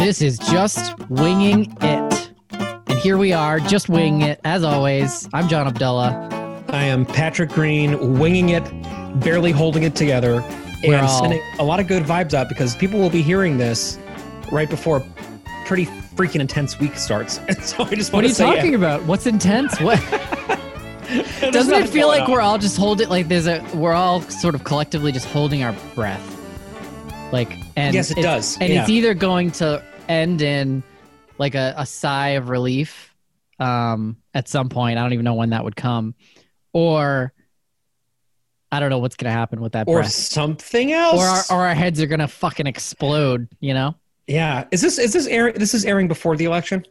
This is Just Winging It. And here we are, Just Winging It. As always, I'm John Abdullah. I am Patrick Green, winging it, barely holding it together. We're and all... sending a lot of good vibes out because people will be hearing this right before a pretty freaking intense week starts. And so I just want to say... What are you talking about? What's intense? What? Doesn't it feel like we're all just holding, like there's a, we're all sort of collectively just holding our breath. Like, and yes, it does. And yeah. It's either going to end in like a sigh of relief at some point. I don't even know when that would come. Or I don't know what's going to happen with that. Or breath. Something else. Or our heads are going to fucking explode, you know? Yeah. Is this airing before the election?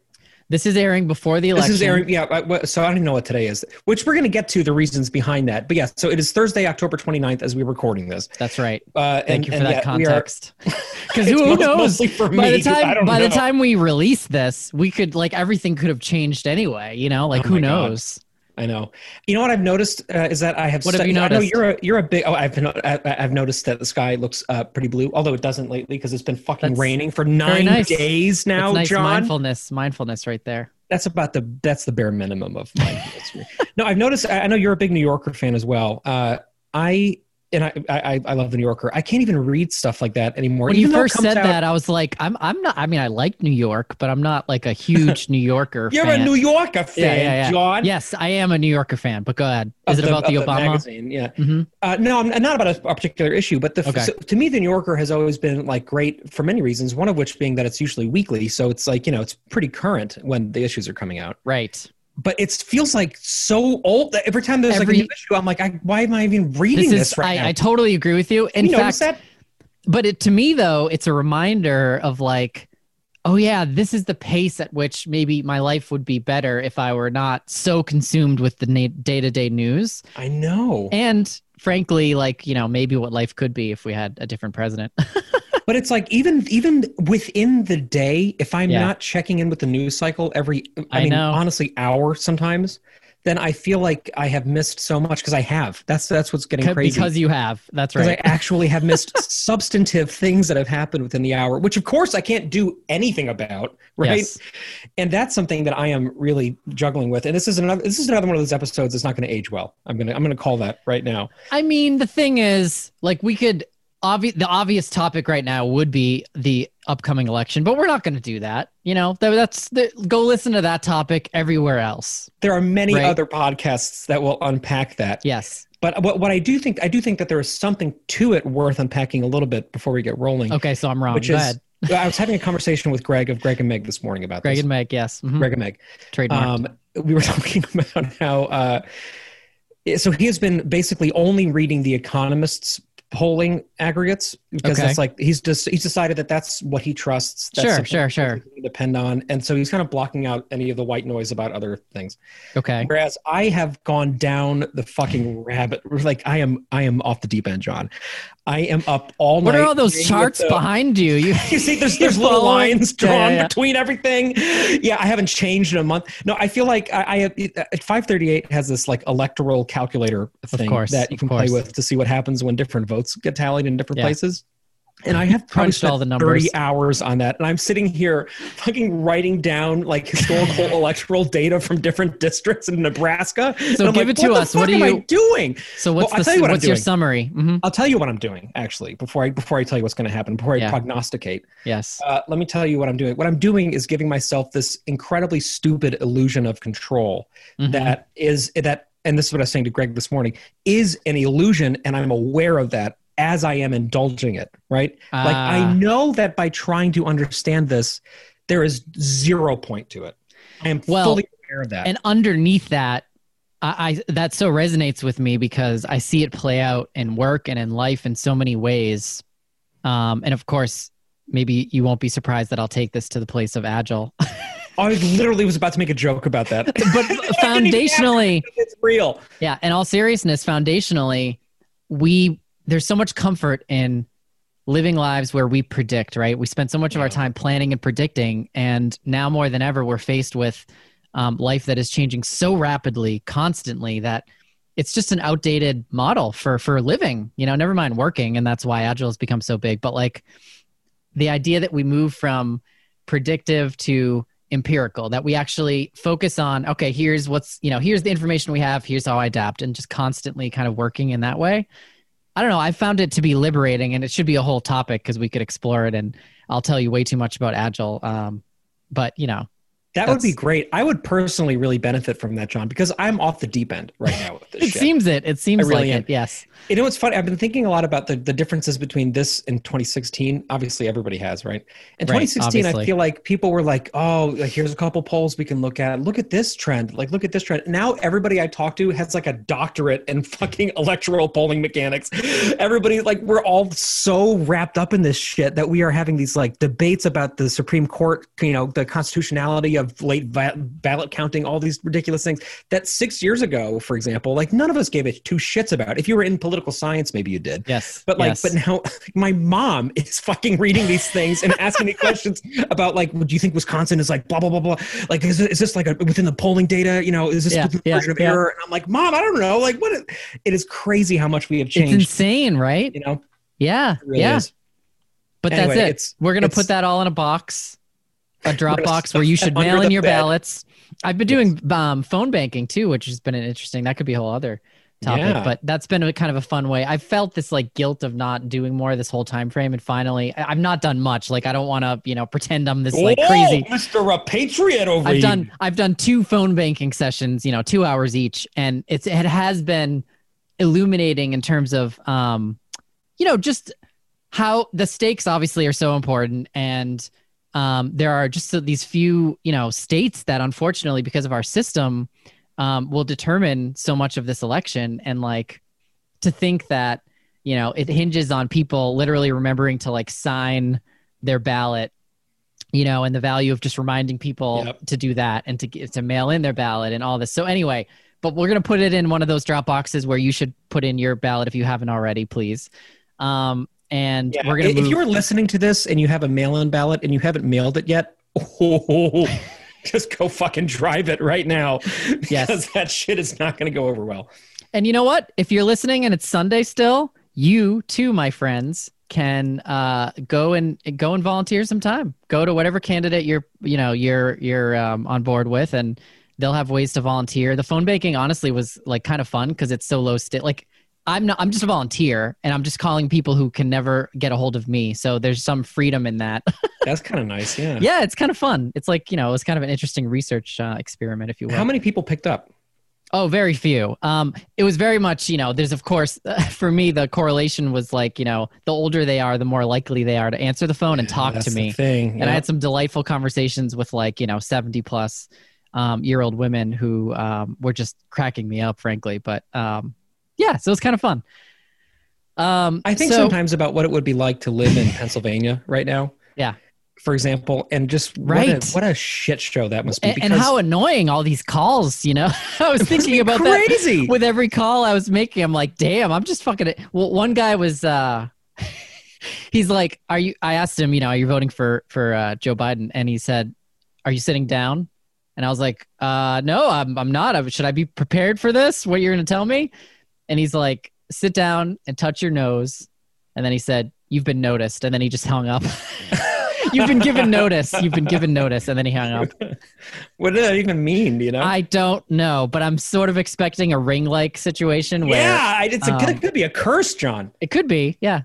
This is airing before the election. This is airing, yeah. So I don't even know what today is, which we're going to get to the reasons behind that. But yeah, so it is Thursday, October 29th as we're recording this. That's right. Thank you for that context. Because who knows? By the time we release this, we could, like, everything could have changed anyway. You know, like, who knows? God. I know. You know what I've noticed is that I have. What have you noticed? I know you're a big. Oh, I've noticed that the sky looks pretty blue, although it doesn't lately because it's been fucking raining for 9 days now. That's nice, John. Mindfulness, right there. That's the bare minimum of mindfulness. No, I've noticed. I know you're a big New Yorker fan as well. I love the New Yorker. I can't even read stuff like that anymore. When you first said that, I was like, I'm not. I mean, I like New York, but I'm not like a huge New Yorker. You're fan. A New Yorker fan, yeah. John. Yes, I am a New Yorker fan. But go ahead. Is it about the Obama magazine? Yeah. Mm-hmm. No, I'm not about a particular issue. But so, to me, the New Yorker has always been like great for many reasons. One of which being that it's usually weekly, so it's like, you know, it's pretty current when the issues are coming out. Right. But it feels like so old that every time there's a new issue, I'm like, why am I even reading this right now? I totally agree with you. In fact, that? But to me, though, it's a reminder of like, oh, yeah, this is the pace at which maybe my life would be better if I were not so consumed with the day-to-day news. I know. And frankly, like, you know, maybe what life could be if we had a different president. But it's like even within the day, if I'm not checking in with the news cycle honestly, hour sometimes, then I feel like I have missed so much because I have. That's what's getting crazy. Because you have. That's right. Because I actually have missed substantive things that have happened within the hour, which of course I can't do anything about, right? Yes. And that's something that I am really juggling with. And this is another one of those episodes that's not going to age well. I'm going to call that right now. I mean, the thing is, like, we could. The obvious topic right now would be the upcoming election, but we're not going to do that. You know, go listen to that topic everywhere else. There are many other podcasts that will unpack that. Yes. But what I do think that there is something to it worth unpacking a little bit before we get rolling. Okay, so I'm wrong. I was having a conversation with Greg of Greg and Meg this morning about Greg and Meg, yes. Mm-hmm. Greg and Meg. Trademarked. We were talking about how so he has been basically only reading The Economist's polling aggregates because it's like he's decided that that's what he trusts. That's sure. Depend on, and so he's kind of blocking out any of the white noise about other things. Okay. Whereas I have gone down the fucking rabbit. Like I am off the deep end, John. I am up all night. What are all those charts behind you? You see, there's little lines drawn between everything. Yeah, I haven't changed in a month. No, I feel like I 538 has this like electoral calculator thing that you can play with to see what happens when different votes get tallied in different places, and I have probably crunched all the numbers. 30 hours on that, and I'm sitting here fucking writing down like historical electoral data from different districts in Nebraska. So give it to us. What am I doing? So what's your summary? Mm-hmm. I'll tell you what I'm doing actually before I tell you what's going to happen, before I prognosticate. Yes. Let me tell you what I'm doing. What I'm doing is giving myself this incredibly stupid illusion of control and this is what I was saying to Greg this morning, is an illusion, and I'm aware of that as I am indulging it, right? Like, I know that by trying to understand this, there is 0 point to it. I am fully aware of that. And underneath that, that so resonates with me because I see it play out in work and in life in so many ways. And of course, maybe you won't be surprised that I'll take this to the place of Agile. I literally was about to make a joke about that. But foundationally, it's real. Yeah. In all seriousness, foundationally, there's so much comfort in living lives where we predict, right? We spend so much of our time planning and predicting. And now more than ever, we're faced with life that is changing so rapidly, constantly, that it's just an outdated model for living, you know, never mind working. And that's why Agile has become so big. But like the idea that we move from predictive to empirical, that we actually focus on, okay, here's what's, you know, here's the information we have, here's how I adapt, and just constantly kind of working in that way. I don't know. I found it to be liberating, and it should be a whole topic because we could explore it. And I'll tell you way too much about Agile. But you know, that would be great. I would personally really benefit from that, John, because I'm off the deep end right now with this shit. It seems like it. Yes. You know, it's funny. I've been thinking a lot about the differences between this and 2016. Obviously everybody has, right? In 2016, obviously. I feel like people were like, oh, here's a couple polls we can look at. Look at this trend. Like, look at this trend. Now everybody I talk to has like a doctorate in fucking electoral polling mechanics. Everybody, like, we're all so wrapped up in this shit that we are having these like debates about the Supreme Court, you know, the constitutionality of late ballot counting, all these ridiculous things that 6 years ago, for example, like none of us gave it two shits about. If you were in political science, maybe you did. Yes. But like, yes. But now my mom is fucking reading these things and asking me questions about like, well, do you think Wisconsin is like blah, blah, blah, blah? Like, is this like a, within the polling data? You know, is this within the margin of error? And I'm like, Mom, I don't know. Like, what? It is crazy how much we have changed. It's insane, right? You know? Yeah. It really is. But anyway, that's it. We're going to put that all in a box. A Dropbox where you should mail in your ballots. I've been doing phone banking too, which has been an interesting, that could be a whole other topic, but that's been a kind of a fun way. I felt this like guilt of not doing more this whole time frame. And finally, I've not done much. Like, I don't want to, you know, pretend I'm this like crazy Mr. Repatriate over here. I've done two phone banking sessions, you know, 2 hours each. And it has been illuminating in terms of, you know, just how the stakes obviously are so important. And there are just these few, you know, states that unfortunately, because of our system, will determine so much of this election. And like, to think that, you know, it hinges on people literally remembering to like sign their ballot, you know, and the value of just reminding people to do that and to mail in their ballot and all this. So anyway, but we're going to put it in one of those drop boxes where you should put in your ballot if you haven't already, please. And we're going to if you're listening to this and you have a mail-in ballot and you haven't mailed it yet, just go fucking drive it right now. Because that shit is not going to go over well. And you know what? If you're listening and it's Sunday still, you too, my friends, can go and volunteer some time. Go to whatever candidate you're on board with, and they'll have ways to volunteer. The phone banking honestly was like kind of fun because it's so low stakes. Like, I'm just a volunteer, and I'm just calling people who can never get a hold of me. So there's some freedom in that. That's kind of nice. Yeah. Yeah. It's kind of fun. It's like, you know, it's kind of an interesting research experiment, if you will. How many people picked up? Oh, very few. It was very much, you know, there's of course, for me, the correlation was like, you know, the older they are, the more likely they are to answer the phone and talk to me. And I had some delightful conversations with like, you know, 70 plus year old women who were just cracking me up, frankly. But, yeah, so it's kind of fun. I think sometimes about what it would be like to live in Pennsylvania right now. Yeah. For example, and just what a shit show that must be. And how annoying all these calls, you know? I was thinking about that with every call I was making. I'm like, damn, I'm just fucking it. Well, one guy was, he's like, I asked him, you know, are you voting for Joe Biden? And he said, are you sitting down? And I was like, no, I'm not. Should I be prepared for this? What you're going to tell me? And he's like, sit down and touch your nose. And then he said, you've been noticed. And then he just hung up. You've been given notice. You've been given notice. And then he hung up. What did that even mean? You know, I don't know, but I'm sort of expecting a ring-like situation where. Yeah, it could be a curse, John. It could be. Yeah.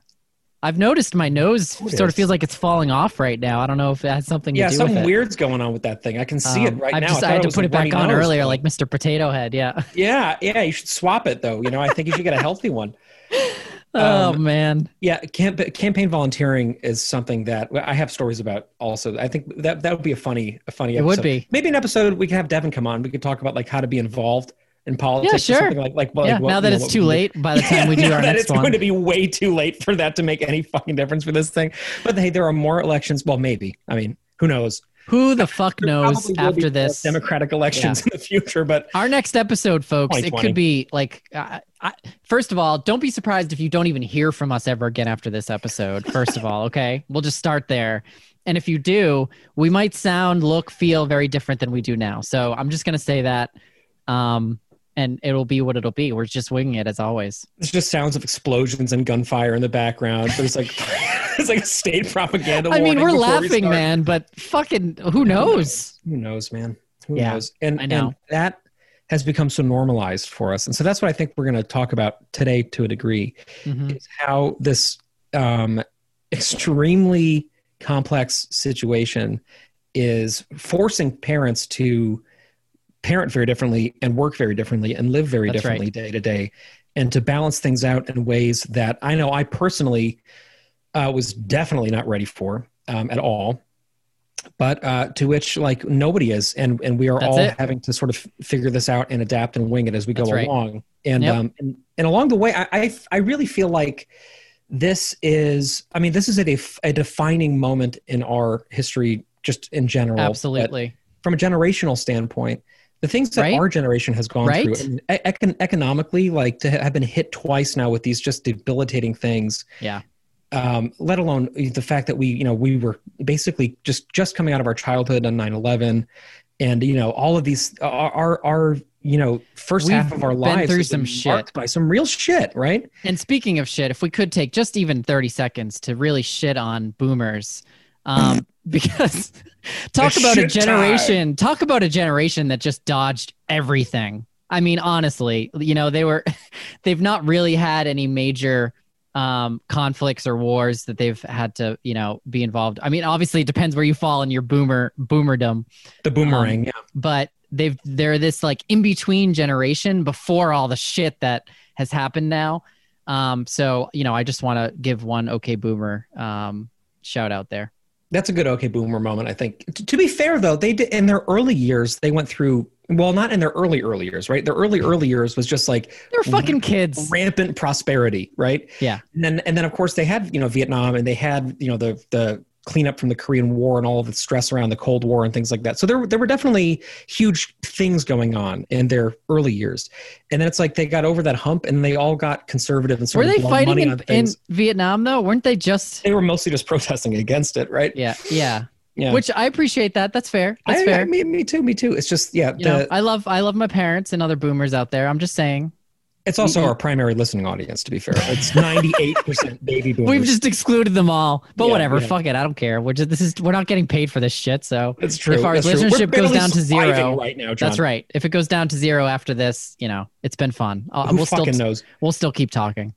I've noticed my nose sort of feels like it's falling off right now. I don't know if it has something to do with it. Yeah, something weird's going on with that thing. I can see it right now. I had to put it back on earlier, like Mr. Potato Head, Yeah, you should swap it, though. You know, I think you should get a healthy one. Oh, man. Yeah, campaign volunteering is something that I have stories about also. I think that would be a funny episode. It would be. Maybe an episode we could have Devin come on. We could talk about, like, how to be involved in politics, something now that it's too late by the time we do our next one. It's going to be way too late for that to make any fucking difference for this thing. But hey, there are more elections. Well, maybe. I mean, who knows? Who the fuck knows after this Democratic elections in the future? But our next episode, folks, it could be like, first of all, don't be surprised if you don't even hear from us ever again after this episode. First of all, okay, we'll just start there. And if you do, we might sound, look, feel very different than we do now. So I'm just going to say that. and it'll be what it'll be. We're just winging it as always. It's just sounds of explosions and gunfire in the background. There's like it's like state propaganda. I mean, we're laughing, man, but fucking who knows? Who knows, man? Who knows? And I know. And that has become so normalized for us. And so that's what I think we're going to talk about today to a degree, is how this extremely complex situation is forcing parents to parent very differently and work very differently and live very differently day to day, and to balance things out in ways that I know I personally was definitely not ready for at all. But to which like nobody is, and we are having to sort of figure this out and adapt and wing it as we go along. And, and along the way, I really feel like this is, I mean, this is a defining moment in our history, just in general. Absolutely. From a generational standpoint, the things that our generation has gone through, and economically, like to have been hit twice now with these just debilitating things. Yeah. Let alone the fact that we were basically just coming out of our childhood on 9/11, and all of these our first half of our lives through some shit, by some real shit, right? And speaking of shit, if we could take just even 30 seconds to really shit on boomers, because talk about a generation that just dodged everything. I mean, honestly, they've not really had any major conflicts or wars that they've had to, be involved. I mean, obviously it depends where you fall in your boomerdom. The boomerang, But they're this like in-between generation before all the shit that has happened now. So, I just want to give one okay boomer shout out there. That's a good okay boomer moment, I think. To be fair though, they did in their early years, they went through not in their early years, right? Their early years was just like they're fucking kids, rampant prosperity, right? Yeah. And then of course they had, Vietnam, and they had, the cleanup from the Korean War and all of the stress around the Cold War and things like that. So there were definitely huge things going on in their early years. And then it's like they got over that hump and they all got conservative and started blowing money on things. Were they fighting in Vietnam though? Weren't they They were mostly just protesting against it, right? Yeah. Yeah. Yeah. Which I appreciate that. That's fair. That's fair. Me too. It's just, I love my parents and other boomers out there. I'm just saying. It's also our primary listening audience, to be fair. It's 98% baby boomers. We've just excluded them all, but whatever. Yeah. Fuck it. I don't care. We're not getting paid for this shit. So that's true. If our listenership goes down to zero right now, John. That's right. If it goes down to zero after this, it's been fun. We'll still keep talking.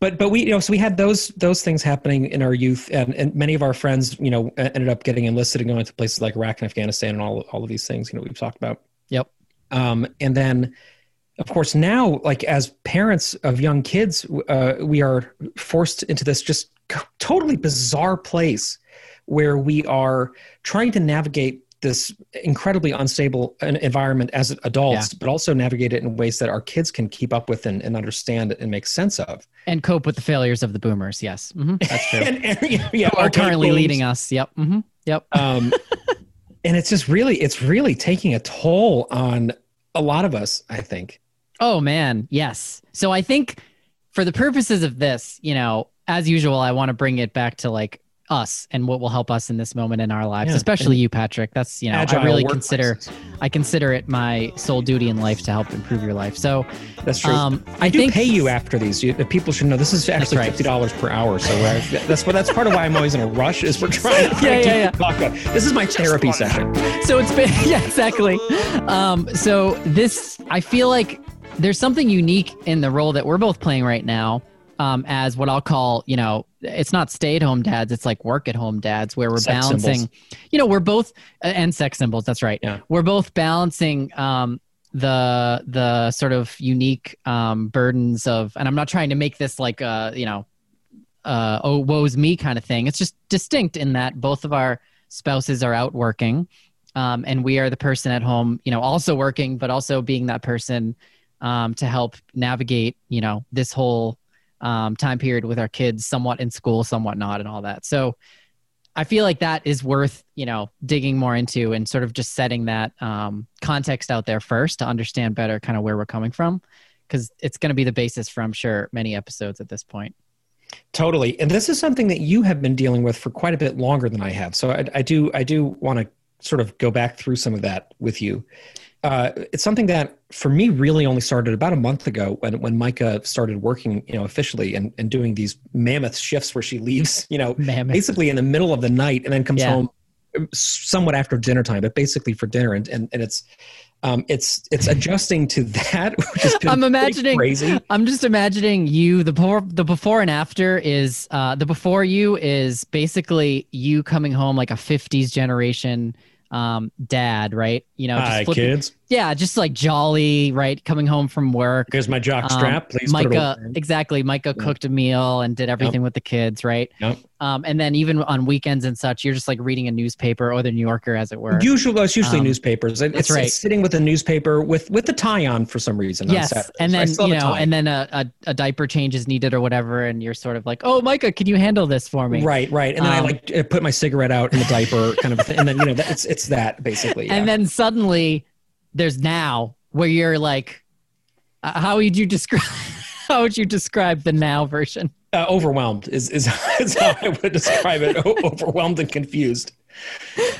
But we, so we had those things happening in our youth, and many of our friends, ended up getting enlisted and going to places like Iraq and Afghanistan and all of these things, we've talked about. Yep. And then, of course, now, like as parents of young kids, we are forced into this just totally bizarre place where we are trying to navigate this incredibly unstable environment as adults, but also navigate it in ways that our kids can keep up with and understand and make sense of. And cope with the failures of the boomers. Yes. Mm-hmm. That's true. Who are currently leading us. Yep. Mm-hmm. Yep. And it's really taking a toll on a lot of us, I think. Oh man. Yes. So I think for the purposes of this, as usual, I want to bring it back to like us and what will help us in this moment in our lives, especially you, Patrick. That's, Agile I really consider it my sole duty in life to help improve your life. So that's true. I pay you after these. People should know this is actually $50 per hour. So that's part of why I'm always in a rush is we're trying to talk about. This is my therapy session. So it's been, exactly. So this, I feel like there's something unique in the role that we're both playing right now. As what I'll call, it's not stay-at-home dads, it's like work-at-home dads, where we're we're both and sex symbols. That's right. Yeah. We're both balancing the sort of unique burdens of, and I'm not trying to make this like oh woe's me kind of thing. It's just distinct in that both of our spouses are out working, and we are the person at home, also working, but also being that person to help navigate, this whole time period with our kids, somewhat in school, somewhat not, and all that. So I feel like that is worth, digging more into and sort of just setting that context out there first to understand better kind of where we're coming from, because it's going to be the basis for, I'm sure, many episodes at this point. Totally. And this is something that you have been dealing with for quite a bit longer than I have. So I do want to sort of go back through some of that with you. It's something that for me really only started about a month ago when Micah started working, officially and doing these mammoth shifts where she leaves, basically in the middle of the night and then comes home somewhat after dinner time, but basically for dinner. And it's adjusting to that, which has been crazy. I'm just imagining you, the before and after is, the before you is basically you coming home like a 50s generation dad, right? Hi, kids. Yeah, just like jolly, right? Coming home from work. Here's my jock strap, please. Micah, put it exactly. Micah cooked a meal and did everything with the kids, right? And then even on weekends and such, you're just like reading a newspaper or the New Yorker, as it were. It's usually newspapers. That's right. It's sitting with a newspaper with the tie on for some reason. Yes, on Saturday, and then a diaper change is needed or whatever, and you're sort of like, oh, Micah, can you handle this for me? Right. And then I put my cigarette out in the diaper, kind of a thing. And then it's that basically. Yeah. And then suddenly. There's now where you're like, how would you describe the now version? Overwhelmed is how I would describe it. Overwhelmed and confused.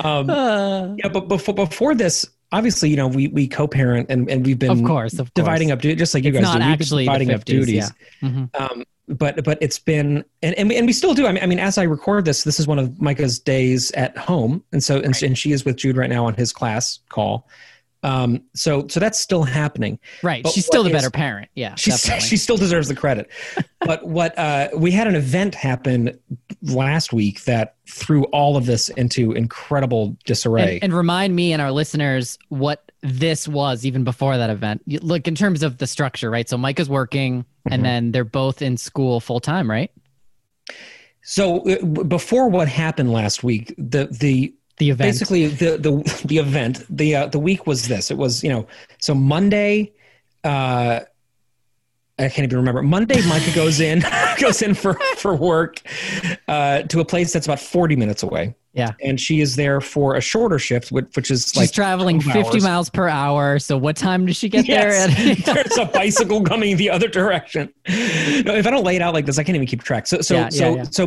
But before this, obviously, we co-parent and we've been of course. Dividing up duties, just like you guys do. We've been dividing up duties. Yeah. Mm-hmm. But it's been, and we still do. I mean, as I record this is one of Micah's days at home. And so, and she is with Jude right now on his class call. So that's still happening. Right. But she's still the better parent. Yeah. She still deserves the credit. But we had an event happen last week that threw all of this into incredible disarray. And remind me and our listeners what this was even before that event. Look, in terms of the structure, right? So Micah's working and then they're both in school full time, right? So before what happened last week, the event. Basically, the event, the week was this. It was, so Monday, I can't even remember. Monday, Micah goes in for work to a place that's about 40 minutes away. Yeah. And she is there for a shorter shift, which is she's traveling 50 miles per hour. So what time does she get there at? There's a bicycle coming the other direction. No, if I don't lay it out like this, I can't even keep track. So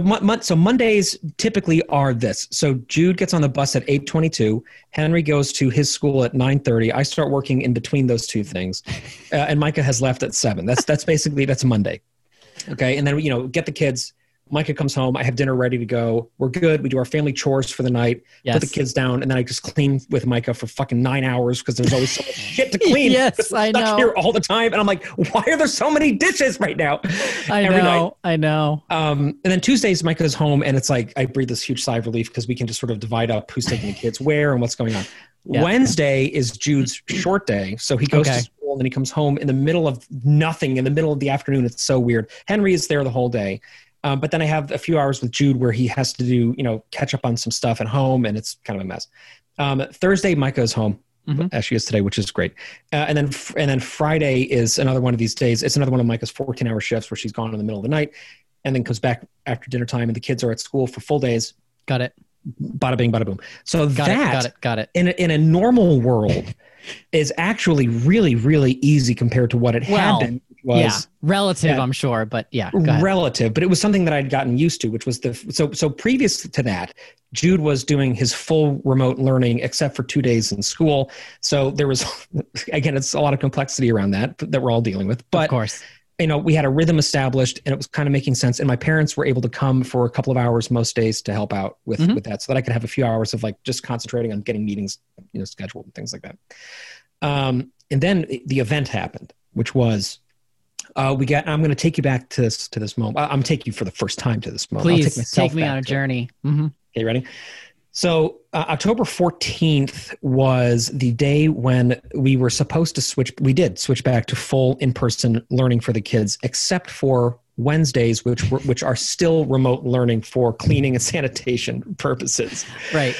Mondays typically are this. So Jude gets on the bus at 8:22. Henry goes to his school at 9:30. I start working in between those two things. And Micah has left at 7. That's basically, that's Monday. Okay. And then, get the kids. Micah comes home. I have dinner ready to go. We're good. We do our family chores for the night, put the kids down, and then I just clean with Micah for fucking 9 hours because there's always so much shit to clean. Yes, I know. Stuck here all the time, and I'm like, why are there so many dishes right now? I know. And then Tuesdays, Micah's home, and it's like I breathe this huge sigh of relief because we can just sort of divide up who's taking the kids where and what's going on. Yeah. Wednesday is Jude's short day, so he goes to school and then he comes home in the middle of nothing, in the middle of the afternoon. It's so weird. Henry is there the whole day. But then I have a few hours with Jude where he has to do, catch up on some stuff at home, and it's kind of a mess. Thursday, Micah is home, as she is today, which is great. And then Friday is another one of these days. It's another one of Micah's 14-hour shifts where she's gone in the middle of the night and then comes back after dinner time, and the kids are at school for full days. Got it. Bada bing, bada boom. So got it. In a normal world is actually really, really easy compared to what it had been. Relative, but it was something that I'd gotten used to, which was so previous to that, Jude was doing his full remote learning except for 2 days in school. So there was, again, it's a lot of complexity around that we're all dealing with, but of course, we had a rhythm established and it was kind of making sense. And my parents were able to come for a couple of hours most days to help out with that so that I could have a few hours of like just concentrating on getting meetings, scheduled and things like that. And then the event happened, which was, I'm going to take you back to this moment. I'm taking you for the first time to this moment. Please take me on a journey. Mm-hmm. Okay, ready? So October 14th was the day when we were supposed to switch back to full in-person learning for the kids, except for Wednesdays, which are still remote learning for cleaning and sanitation purposes. Right.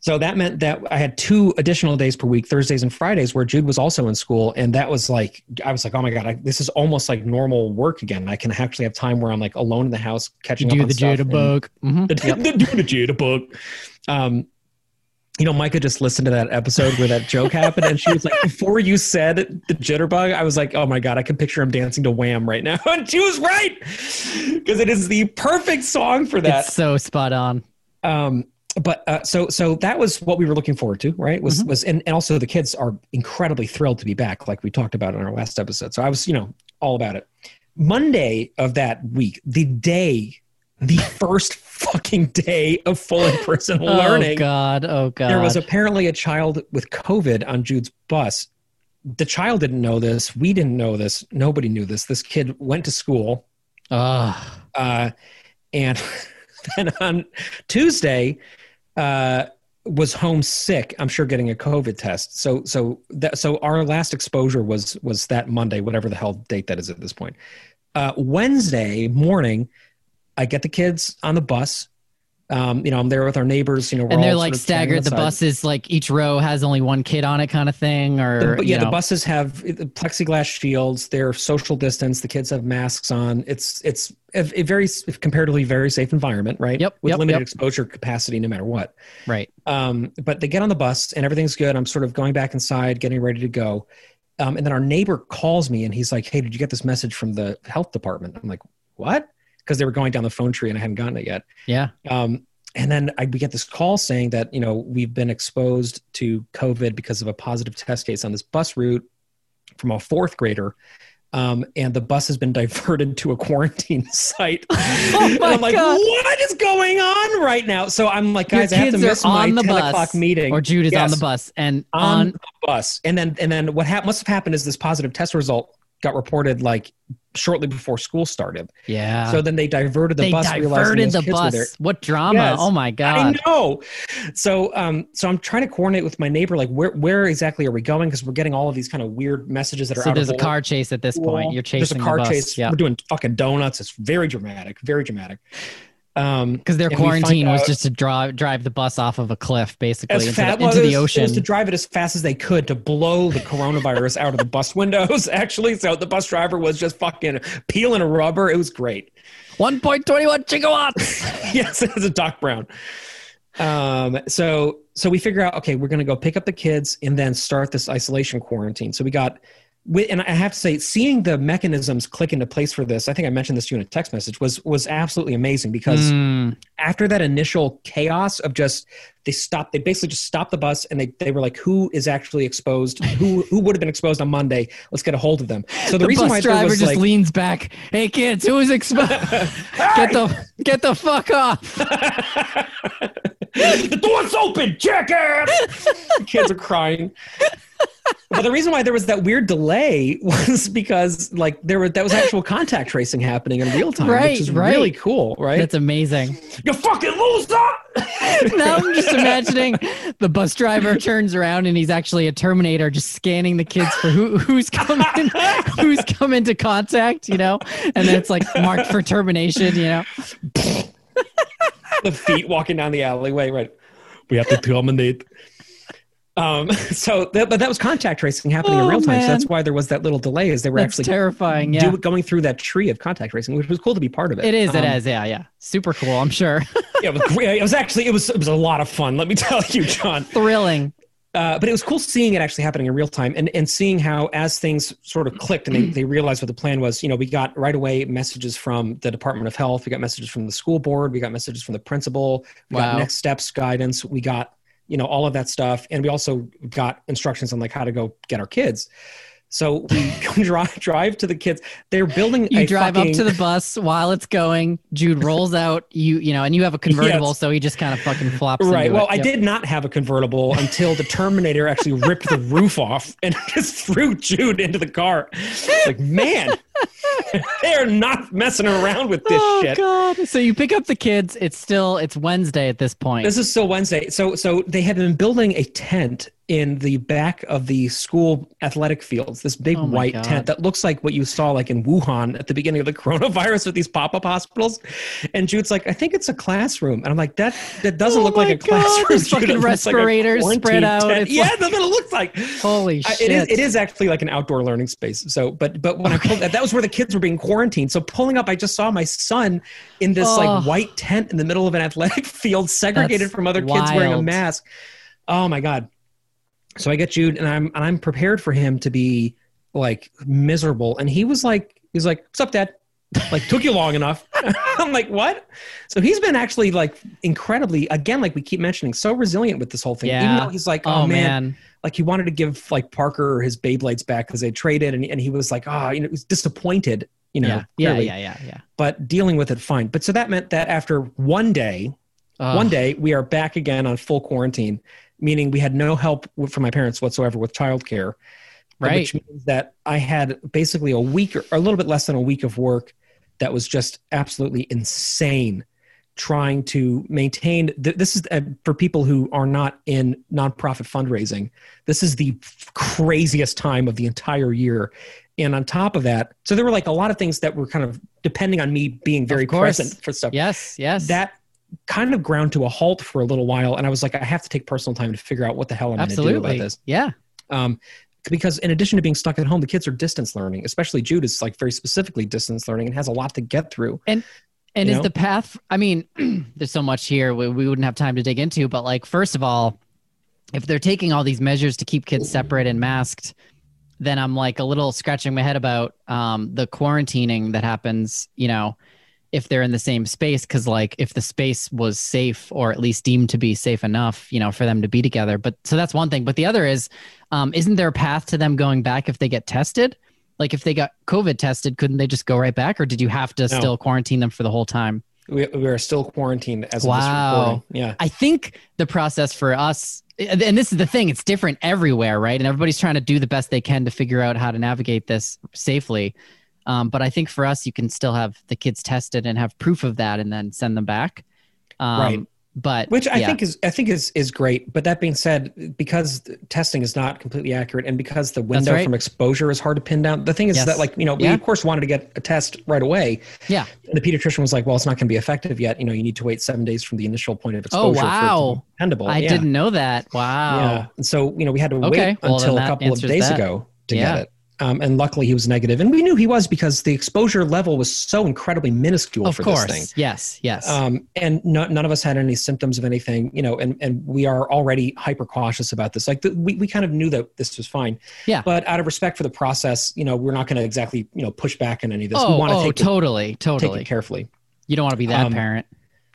So that meant that I had 2 additional days per week, Thursdays and Fridays, where Jude was also in school. And that was like, I was like, oh my God, this is almost like normal work again. I can actually have time where I'm like alone in the house, catching up on stuff. The Jude book. Micah just listened to that episode where that joke happened. And she was like, before you said the jitterbug, I was like, oh my God, I can picture him dancing to Wham right now. And she was right. Because it is the perfect song for that. It's so spot on. But so that was what we were looking forward to, right? And also the kids are incredibly thrilled to be back, like we talked about in our last episode. So I was, all about it. Monday of that week, the first fucking day of full in-person learning. Oh God. There was apparently a child with COVID on Jude's bus. The child didn't know this. We didn't know this. Nobody knew this. This kid went to school. And then on Tuesday, was home sick, I'm sure getting a COVID test. So our last exposure was that Monday, whatever the hell date that is at this point. Wednesday morning, I get the kids on the bus. I'm there with our neighbors, and they're like staggered. The buses, like each row has only one kid on it kind of thing, the buses have plexiglass shields. They're social distance. The kids have masks on. It's a very comparatively very safe environment, right? Yep. With limited exposure capacity, no matter what. Right. But they get on the bus and everything's good. I'm sort of going back inside, getting ready to go. And then our neighbor calls me and he's like, "Hey, did you get this message from the health department?" I'm like, "What?" Because they were going down the phone tree and I hadn't gotten it yet. Yeah. And then we get this call saying that, we've been exposed to COVID because of a positive test case on this bus route from a fourth grader. And the bus has been diverted to a quarantine site. Oh my God. What is going on right now? So I'm like, guys, I have to miss my 10 o'clock meeting. Or Jude is on the bus. And on the bus. And then what must have happened is this positive test result got reported shortly before school started. Yeah. So then they diverted the bus. What drama. Yes. Oh my God. I know. So I'm trying to coordinate with my neighbor, where exactly are we going? Cause we're getting all of these kind of weird messages that are out of order. So there's a car chase at this point. You're chasing the bus. There's a car chase. Yep. We're doing fucking donuts. It's very dramatic, very dramatic. Because their quarantine was just to drive the bus off of a cliff, basically, into the ocean. It was to drive it as fast as they could to blow the coronavirus out of the bus windows, actually. So the bus driver was just fucking peeling a rubber. It was great. 1.21 gigawatts. Yes, it was a Doc Brown. So we figure out, okay, we're going to go pick up the kids and then start this isolation quarantine. So we got... And I have to say, seeing the mechanisms click into place for this, I think I mentioned this to you in a text message, was absolutely amazing because after that initial chaos of just, they basically just stopped the bus and they were like, who is actually exposed? Who would have been exposed on Monday? Let's get a hold of them. So the reason bus driver just leans back. Hey kids, who is exposed? get the fuck off. The door's open, jackass! The kids are crying. But the reason why there was that weird delay was because that was actual contact tracing happening in real time, which is really cool, right? That's amazing. You fucking loser! Now I'm just imagining the bus driver turns around and he's actually a Terminator, just scanning the kids for who's come into contact, and then it's marked for termination, The feet walking down the alleyway, right? We have to terminate. But that was contact tracing happening in real time. Man. So that's why there was that little delay as they were terrifying. Yeah. Going through that tree of contact tracing, which was cool to be part of it. It is. Yeah. Super cool. I'm sure. Yeah. It was a lot of fun. Let me tell you, John. Thrilling. But it was cool seeing it actually happening in real time and seeing how as things sort of clicked and they realized what the plan was, we got right away messages from the Department of Health. We got messages from the school board. We got messages from the principal. We got next steps guidance. We got, all of that stuff. And we also got instructions on how to go get our kids. So we drive to the kids. They're building. You drive up to the bus while it's going. Jude rolls out. And you have a convertible, yes. So he just kind of fucking flops. Right. Well, I did not have a convertible until the Terminator actually ripped the roof off and just threw Jude into the car. It's like, man, they're not messing around with this shit. God. So you pick up the kids. It's Wednesday at this point. This is still Wednesday. So they have been building a tent in the back of the school athletic fields, this big white tent that looks like what you saw in Wuhan at the beginning of the coronavirus with these pop-up hospitals. And Jude's like, I think it's a classroom. And I'm like, that doesn't look like a classroom. There's fucking respirators spread out. That's what it looks like. Holy shit. It is actually an outdoor learning space. So, but when I pulled that was where the kids were being quarantined. So pulling up, I just saw my son in this white tent in the middle of an athletic field, segregated from other kids wearing a mask. Oh my God. So I get Jude and I'm prepared for him to be miserable. And he was like, what's up, Dad? like took you long enough. I'm like, what? So he's been actually like incredibly, again, like we keep mentioning, so resilient with this whole thing. Yeah. Even though he's like, oh man, like he wanted to give like Parker his Beyblades back because they traded, and he was like, oh, you know, he was disappointed, you know. Yeah. But dealing with it, fine. But so that meant that after one day we are back again on full quarantine, meaning we had no help from my parents whatsoever with childcare. Right. Which means that I had basically a week or a little bit less than a week of work that was just absolutely insane trying to maintain. This is for people who are not in nonprofit fundraising. This is the craziest time of the entire year. And on top of that, so there were like a lot of things that were kind of depending on me being very present for stuff. Yes. That kind of ground to a halt for a little while. And I was like, I have to take personal time to figure out what the hell I'm going to do about this. Yeah. Because in addition to being stuck at home, the kids are distance learning, especially Jude is like very specifically distance learning and has a lot to get through. And is the path, I mean, there's so much here we wouldn't have time to dig into, but like, first of all, if they're taking all these measures to keep kids separate and masked, then I'm like a little scratching my head about the quarantining that happens, you know, if they're in the same space. Cause like if the space was safe or at least deemed to be safe enough, you know, for them to be together. But so that's one thing. But the other is, isn't there a path to them going back if they get tested? Like if they got COVID tested, couldn't they just go right back? Or did you have to still quarantine them for the whole time? We are still quarantined as of this recording. Yeah. I think the process for us, and this is the thing, it's different everywhere, right? And everybody's trying to do the best they can to figure out how to navigate this safely. But I think for us, you can still have the kids tested and have proof of that and then send them back. Right. But which I think is great. But that being said, because testing is not completely accurate and because the window from exposure is hard to pin down, the thing is that, like, you know, we of course wanted to get a test right away. Yeah. And the pediatrician was like, well, it's not going to be effective yet. You know, you need to wait 7 days from the initial point of exposure. Oh, wow. For it to be dependable. I didn't know that. Wow. Yeah. And so, you know, we had to wait until a couple of days ago to get it. And luckily he was negative, and we knew he was because the exposure level was so incredibly minuscule for this thing. Yes. And none of us had any symptoms of anything, you know, and we are already hyper cautious about this. Like we kind of knew that this was fine. Yeah. But out of respect for the process, you know, we're not going to exactly, you know, push back on any of this. We want to take it carefully. You don't want to be that parent.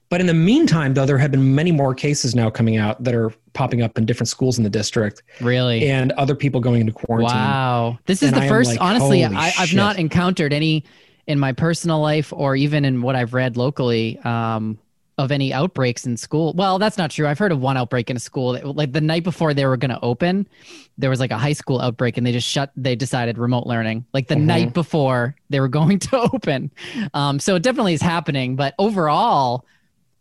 But in the meantime, though, there have been many more cases now coming out that are popping up in different schools in the district. Really? And other people going into quarantine. Wow. This is the first, honestly, I've not encountered any in my personal life or even in what I've read locally of any outbreaks in school. Well, that's not true. I've heard of one outbreak in a school. Like the night before they were going to open, there was like a high school outbreak and they decided remote learning. Like the night before they were going to open. So it definitely is happening. But overall,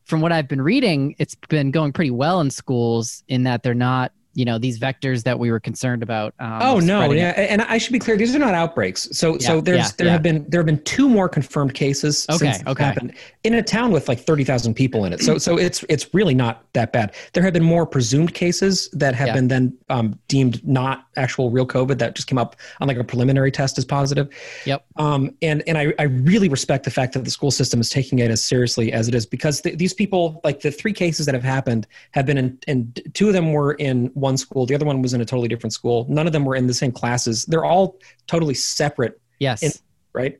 from what I've been reading, it's been going pretty well in schools in that they're not, you know, these vectors that we were concerned about. And I should be clear, these are not outbreaks. There have been two more confirmed cases since it happened in a town with like 30,000 people in it. So it's really not that bad. There have been more presumed cases that have been then deemed not actual real COVID that just came up on like a preliminary test as positive. Yep. And I really respect the fact that the school system is taking it as seriously as it is, because these people, like the three cases that have happened have been and two of them were in one school. The other one was in a totally different school. None of them were in the same classes. They're all totally separate. Yes. Right.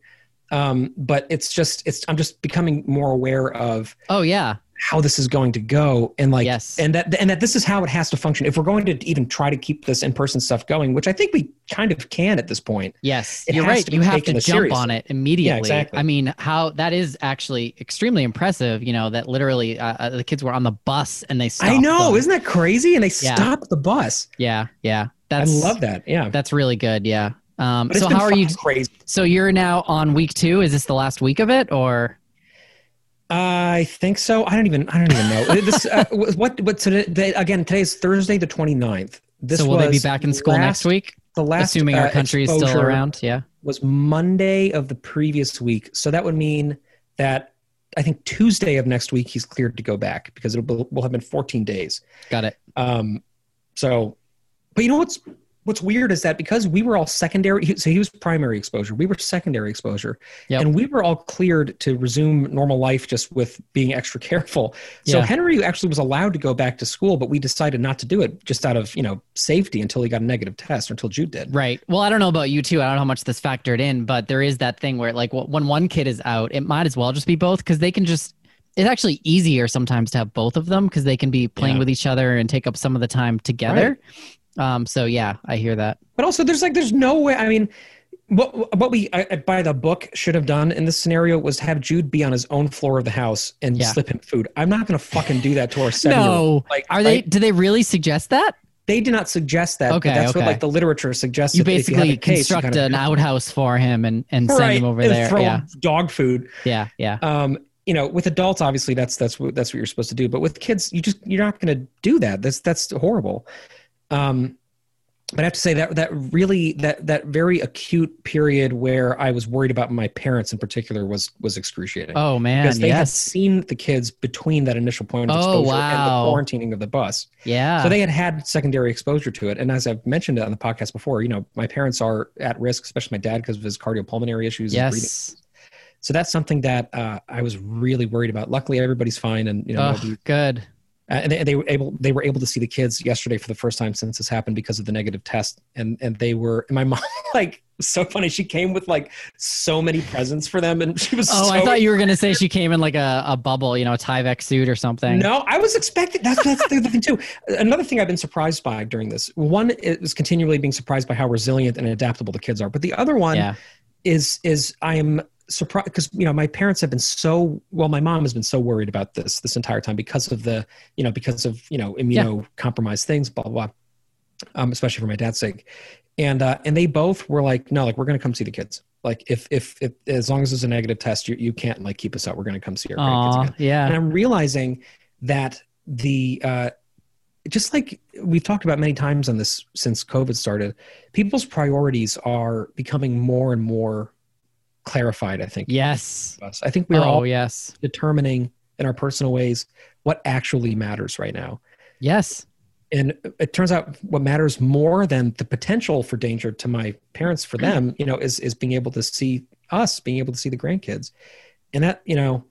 But it's just, I'm just becoming more aware of how this is going to go. And like, and that this is how it has to function. If we're going to even try to keep this in-person stuff going, which I think we kind of can at this point. Yes. You're right. You have to jump on it immediately. Yeah, exactly. I mean, that is actually extremely impressive, you know, that literally the kids were on the bus and they stopped. I know. Isn't that crazy? And they stopped the bus. Yeah. Yeah. I love that. Yeah. That's really good. Yeah. So how are you? Crazy. So you're now on week 2. Is this the last week of it or? I think so. I don't even know. This today's Thursday the 29th. This will they be back in school next week? The last assuming our country is still around, was Monday of the previous week. So that would mean that I think Tuesday of next week he's cleared to go back because we'll have been 14 days. Got it. But you know what's what's weird is that because we were all secondary, so he was primary exposure, we were secondary exposure, yep. and we were all cleared to resume normal life just with being extra careful. So yeah. Henry actually was allowed to go back to school, but we decided not to do it just out of, you know, safety until he got a negative test or until Jude did. Right. Well, I don't know about you too. I don't know how much this factored in, but there is that thing where like when one kid is out, it might as well just be both because they can just, it's actually easier sometimes to have both of them because they can be playing yeah. with each other and take up some of the time together. Right. So yeah, I hear that. But also there's no way, I mean, what we by the book should have done in this scenario was have Jude be on his own floor of the house and yeah. slip him food. I'm not going to fucking do that to our 7-year-old. No. Like, do they really suggest that? They did not suggest that. Okay, but that's okay. what like the literature suggests. You basically construct an outhouse for him and right. send him over and there. Throw yeah. dog food. Yeah. Yeah. You know, with adults, obviously that's what you're supposed to do. But with kids, you're not going to do that. That's horrible. But I have to say that very acute period where I was worried about my parents in particular was excruciating. Oh man. Because they yes. had seen the kids between that initial point of exposure wow. and the quarantining of the bus. Yeah. So they had secondary exposure to it. And as I've mentioned on the podcast before, you know, my parents are at risk, especially my dad, because of his cardiopulmonary issues. Yes. And breathing. So that's something that, I was really worried about. Luckily everybody's fine. And, you know, good. And they were able to see the kids yesterday for the first time since this happened because of the negative test. And they were, and my mom, like, so funny. She came with like so many presents for them. And she was I thought you were going to say she came in like a bubble, you know, a Tyvek suit or something. No, I was expecting, that's the thing too. Another thing I've been surprised by during this, one is continually being surprised by how resilient and adaptable the kids are. But the other one yeah. is I am surprised because, you know, my parents have been my mom has been so worried about this entire time because of immunocompromised yeah. things, blah, blah, blah. Especially for my dad's sake. And they both were like, no, like we're going to come see the kids. Like if as long as there's a negative test, you can't like keep us out. We're going to come see our kids again. Yeah. And I'm realizing that just like we've talked about many times on this since COVID started, people's priorities are becoming more and more clarified, I think. Yes. I think we're all yes. determining in our personal ways what actually matters right now. Yes. And it turns out what matters more than the potential for danger to my parents, for them, you know, is being able to see us, being able to see the grandkids. And that, you know,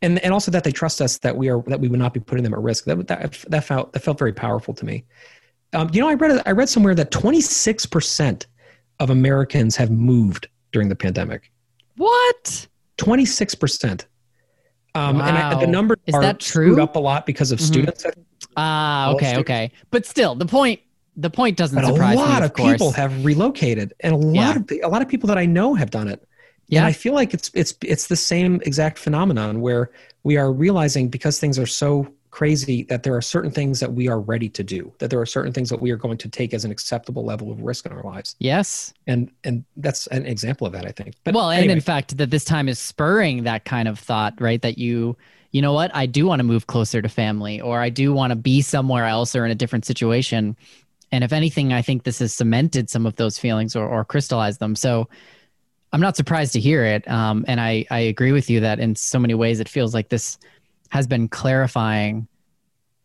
and also that they trust us, that we would not be putting them at risk. That felt very powerful to me. You know, I read somewhere that 26% of Americans have moved during the pandemic. What? 26%. Wow. And the numbers is that true? Screwed up a lot because of mm-hmm. students. Okay. But still, the point doesn't surprise me. A lot of people have relocated, and a lot of people that I know have done it. Yeah. And I feel like it's the same exact phenomenon where we are realizing, because things are so crazy, that there are certain things that we are ready to do, that there are certain things that we are going to take as an acceptable level of risk in our lives. Yes. And that's an example of that, I think. But well, anyway. And in fact, that this time is spurring that kind of thought, right? That you know what, I do want to move closer to family, or I do want to be somewhere else or in a different situation. And if anything, I think this has cemented some of those feelings or crystallized them. So I'm not surprised to hear it. And I agree with you that in so many ways, it feels like this has been clarifying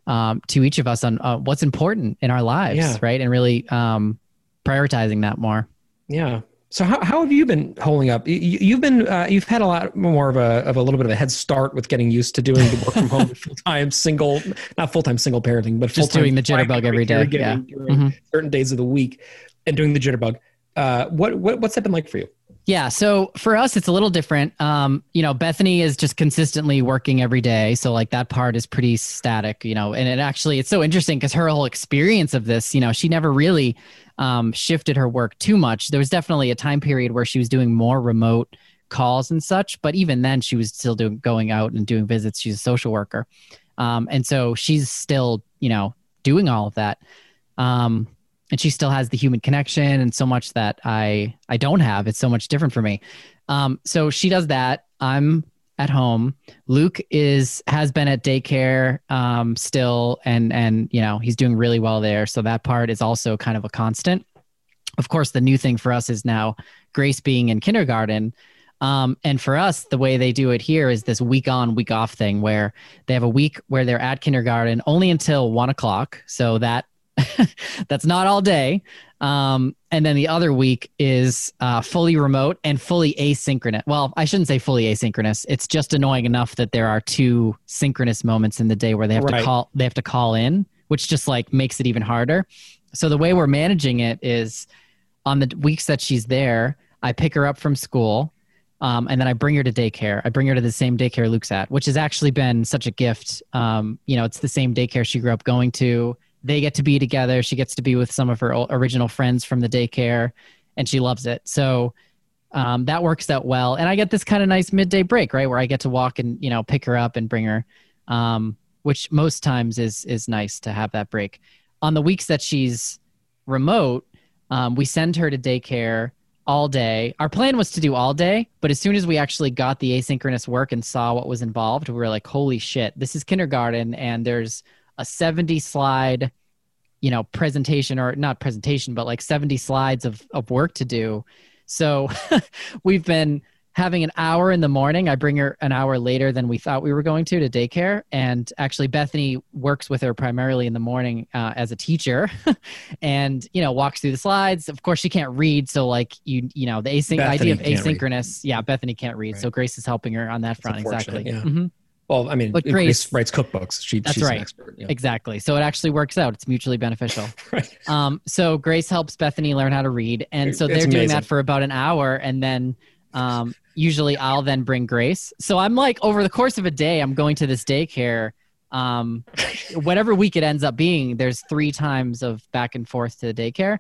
to each of us on what's important in our lives, yeah. right? And really prioritizing that more. Yeah. So how have you been holding up? You've been you've had a lot more of a little bit of a head start with getting used to doing the work from home, not full time single parenting, but full-time, just doing the jitterbug every day, yeah, mm-hmm. certain days of the week, and doing the jitterbug. What's that been like for you? Yeah. So for us, it's a little different. You know, Bethany is just consistently working every day. So like that part is pretty static, you know, and it's so interesting because her whole experience of this, you know, she never really shifted her work too much. There was definitely a time period where she was doing more remote calls and such, but even then she was still going out and doing visits. She's a social worker. And so she's still, you know, doing all of that. And she still has the human connection and so much that I don't have. It's so much different for me. So she does that. I'm at home. Luke has been at daycare still, and you know, he's doing really well there. So that part is also kind of a constant. Of course, the new thing for us is now Grace being in kindergarten. And for us, the way they do it here is this week on, week off thing, where they have a week where they're at kindergarten only until 1 o'clock. So that That's not all day. And then the other week is fully remote and fully asynchronous. Well, I shouldn't say fully asynchronous. It's just annoying enough that there are two synchronous moments in the day where they have to call. They have to call in, which just like makes it even harder. So the way we're managing it is on the weeks that she's there, I pick her up from school. And then I bring her to daycare. I bring her to the same daycare Luke's at, which has actually been such a gift. It's the same daycare she grew up going to. They get to be together. She gets to be with some of her original friends from the daycare, and she loves it. So that works out well. And I get this kind of nice midday break, right, where I get to walk and pick her up and bring her, which most times is nice to have that break. On the weeks that she's remote, we send her to daycare all day. Our plan was to do all day, but as soon as we actually got the asynchronous work and saw what was involved, we were like, holy shit, this is kindergarten, and there's a 70-slide, presentation, or not presentation, but like 70 slides of work to do. So we've been having an hour in the morning. I bring her an hour later than we thought we were going to daycare. And actually Bethany works with her primarily in the morning as a teacher and, walks through the slides. Of course she can't read. So like, the idea of asynchronous. Yeah. Bethany can't read. Right. So Grace is helping her on that front. Exactly. Yeah. Mm-hmm. Well, I mean, Grace writes cookbooks. She's right. An expert. Yeah. Exactly. So it actually works out. It's mutually beneficial. Right. So Grace helps Bethany learn how to read. And so they're doing that for about an hour. And then usually I'll then bring Grace. So I'm like, over the course of a day, I'm going to this daycare. Whatever week it ends up being, there's 3 times of back and forth to the daycare,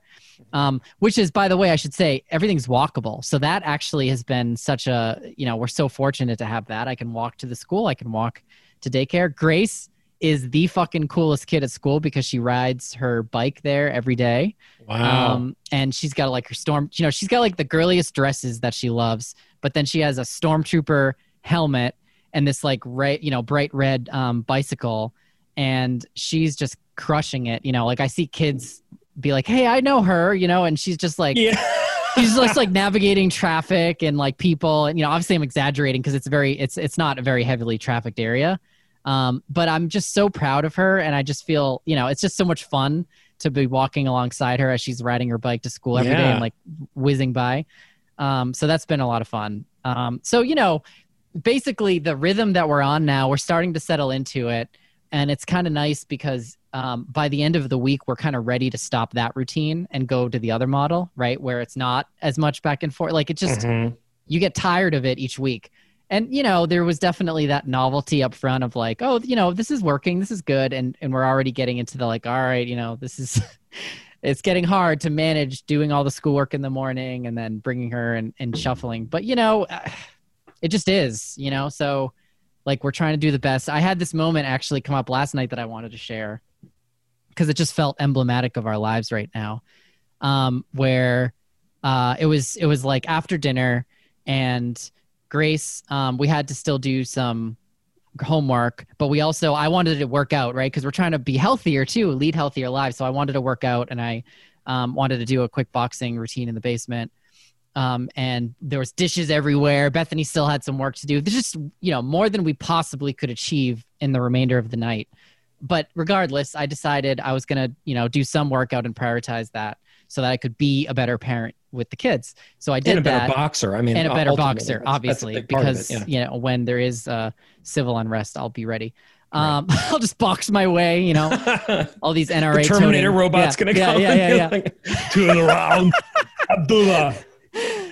which is, by the way, I should say, everything's walkable. So that actually has been such a, we're so fortunate to have that. I can walk to the school. I can walk to daycare. Grace is the fucking coolest kid at school because she rides her bike there every day. Wow. And she's got like her she's got like the girliest dresses that she loves, but then she has a Stormtrooper helmet and this like bright red bicycle, and she's just crushing it. Like I see kids be like, hey, I know her, and she's just like, yeah. She's just like navigating traffic and like people. And, obviously I'm exaggerating because it's not a very heavily trafficked area. But I'm just so proud of her, and I just feel, it's just so much fun to be walking alongside her as she's riding her bike to school every day and like whizzing by. So that's been a lot of fun. So basically the rhythm that we're on now, we're starting to settle into it, and it's kind of nice because by the end of the week, we're kind of ready to stop that routine and go to the other model, right? Where it's not as much back and forth. Like it just, you get tired of it each week. And, there was definitely that novelty up front of like, oh, this is working, this is good. And we're already getting into the like, all right, this is, it's getting hard to manage doing all the schoolwork in the morning and then bringing her and shuffling. But, it just is, so like we're trying to do the best. I had this moment actually come up last night that I wanted to share because it just felt emblematic of our lives right now, where it was like after dinner, and Grace, we had to still do some homework, but we also, I wanted to work out, right? Because we're trying to be healthier too, lead healthier lives. So I wanted to work out, and I wanted to do a quick boxing routine in the basement. And there was dishes everywhere. Bethany still had some work to do. There's just, more than we possibly could achieve in the remainder of the night. But regardless, I decided I was going to, do some workout and prioritize that, so that I could be a better parent with the kids. So I did that. And a better boxer. I mean, and a better boxer, obviously, that's because, when there is civil unrest, I'll be ready. Right. I'll just box my way, all these NRA. The Terminator robot's going to come. Yeah. Turn around, Abdullah.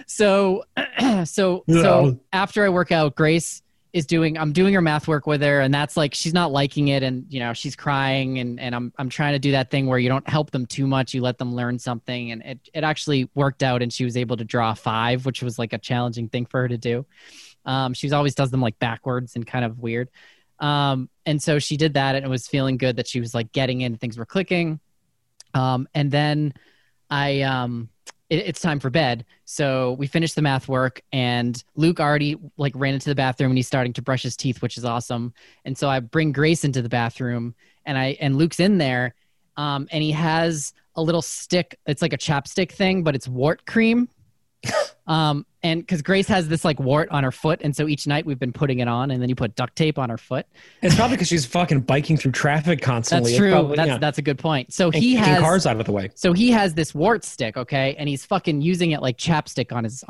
So after I work out, Grace is I'm doing her math work with her, and that's like, she's not liking it, and she's crying, and I'm trying to do that thing where you don't help them too much, you let them learn something, and it actually worked out, and she was able to draw 5, which was like a challenging thing for her to do. She always does them like backwards and kind of weird. And so she did that, and it was feeling good that she was like getting in, things were clicking. And then I, it's time for bed. So we finished the math work, and Luke already like ran into the bathroom, and he's starting to brush his teeth, which is awesome. And so I bring Grace into the bathroom, and Luke's in there, and he has a little stick. It's like a chapstick thing, but it's wart cream. And because Grace has this like wart on her foot, and so each night we've been putting it on, and then you put duct tape on her foot. It's probably because she's fucking biking through traffic constantly. That's true. Probably, that's a good point. So he has cars out of the way. So he has this wart stick, okay, and he's fucking using it like chapstick on his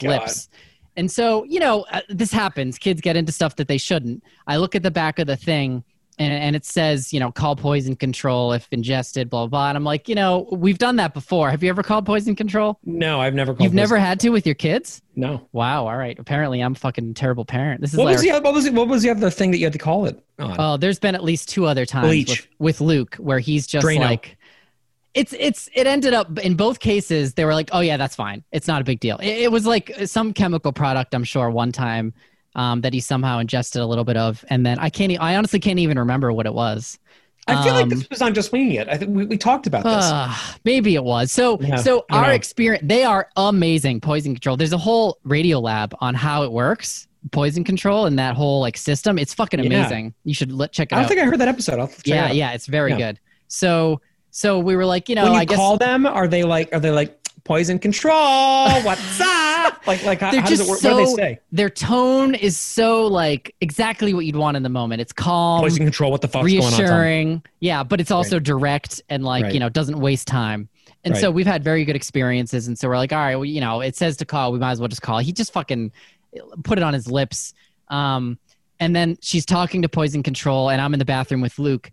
lips. And so, you know, this happens. Kids get into stuff that they shouldn't. I look at the back of the thing, and it says, you know, call poison control if ingested, blah, blah. And I'm like, you know, we've done that before. Have you ever called poison control? No, I've never called You've never had to with your kids? No. Wow. All right. Apparently, I'm a fucking terrible parent. This is what was the other thing that you had to call it on? Oh, there's been at least two other times with Luke where he's just Drano. Like... It ended up in both cases, they were like, oh yeah, that's fine. It's not a big deal. It was like some chemical product, I'm sure, one time that he somehow ingested a little bit of. And then I honestly can't even remember what it was. I feel like this was on Just Winging It. I think we talked about this. Maybe it was. So our experience, they are amazing, poison control. There's a whole Radiolab on how it works. Poison control and that whole like system. It's fucking amazing. Yeah. You should check it out. I don't think I heard that episode. I'll check it out. Yeah, it's very good. So we were like, you know, I guess call them. Are they like poison control? What's up? Like how does it work? What do they say? Their tone is so like exactly what you'd want in the moment. It's calm. Poison control. What the fuck's going on? Reassuring. Yeah, but it's also direct and like you know doesn't waste time. And so we've had very good experiences. And so we're like, all right, well, you know, it says to call. We might as well just call. He just fucking put it on his lips. And then she's talking to poison control, and I'm in the bathroom with Luke.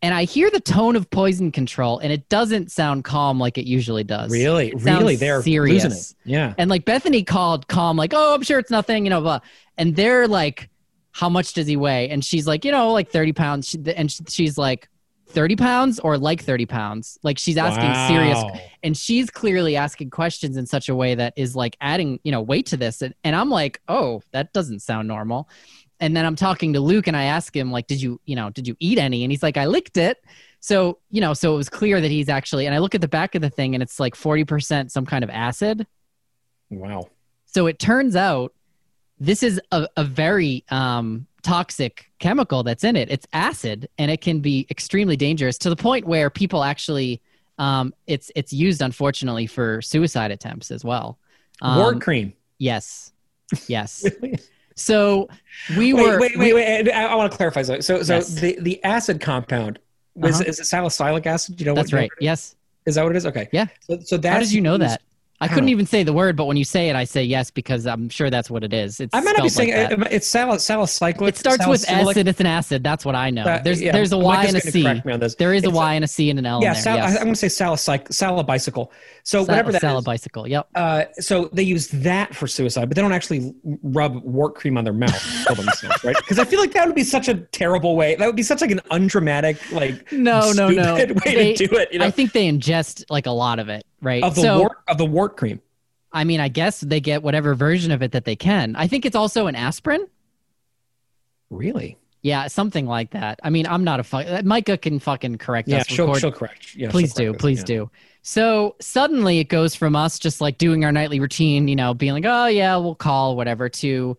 And I hear the tone of poison control, and it doesn't sound calm like it usually does. Really, they're serious. Losing it. Yeah. And like Bethany called calm, like, oh, I'm sure it's nothing, you know, blah. And they're like, how much does he weigh? And she's like, you know, like 30 pounds. And she's like, 30 pounds or like 30 pounds? Like she's asking serious. And she's clearly asking questions in such a way that is like adding, you know, weight to this. And I'm like, oh, that doesn't sound normal. And then I'm talking to Luke and I ask him like, did you eat any? And he's like, I licked it. So, you know, so it was clear that he's actually, and I look at the back of the thing and it's like 40% some kind of acid. Wow. So it turns out this is a very toxic chemical that's in it. It's acid and it can be extremely dangerous to the point where people actually, it's used unfortunately for suicide attempts as well. Wart cream. Yes. Really? So we were... Wait. I want to clarify. So the acid compound, is it salicylic acid? You know that's what right. Yes. Is that what it is? Okay. Yeah. So that's how did you know that? I couldn't even say the word, but when you say it, I say yes because I'm sure that's what it is. It's I might not be saying like it's salicylic. It starts with S and it's an acid. That's what I know. There's a Y and a C. There is a Y and a C and an L. Yeah, I'm going to say salicylic. So whatever that is. Salicylic. Yep. So they use that for suicide, but they don't actually rub wart cream on their mouth, right? Because I feel like that would be such a terrible way. That would be such like an undramatic, like no way to do it. You know? I think they ingest like a lot of it. Right. Of the wart cream. I mean, I guess they get whatever version of it that they can. I think it's also an aspirin. Really? Yeah, something like that. I mean, I'm not Micah can fucking correct us. She'll correct. Yeah, please do. So suddenly it goes from us just like doing our nightly routine, you know, being like, oh yeah, we'll call whatever to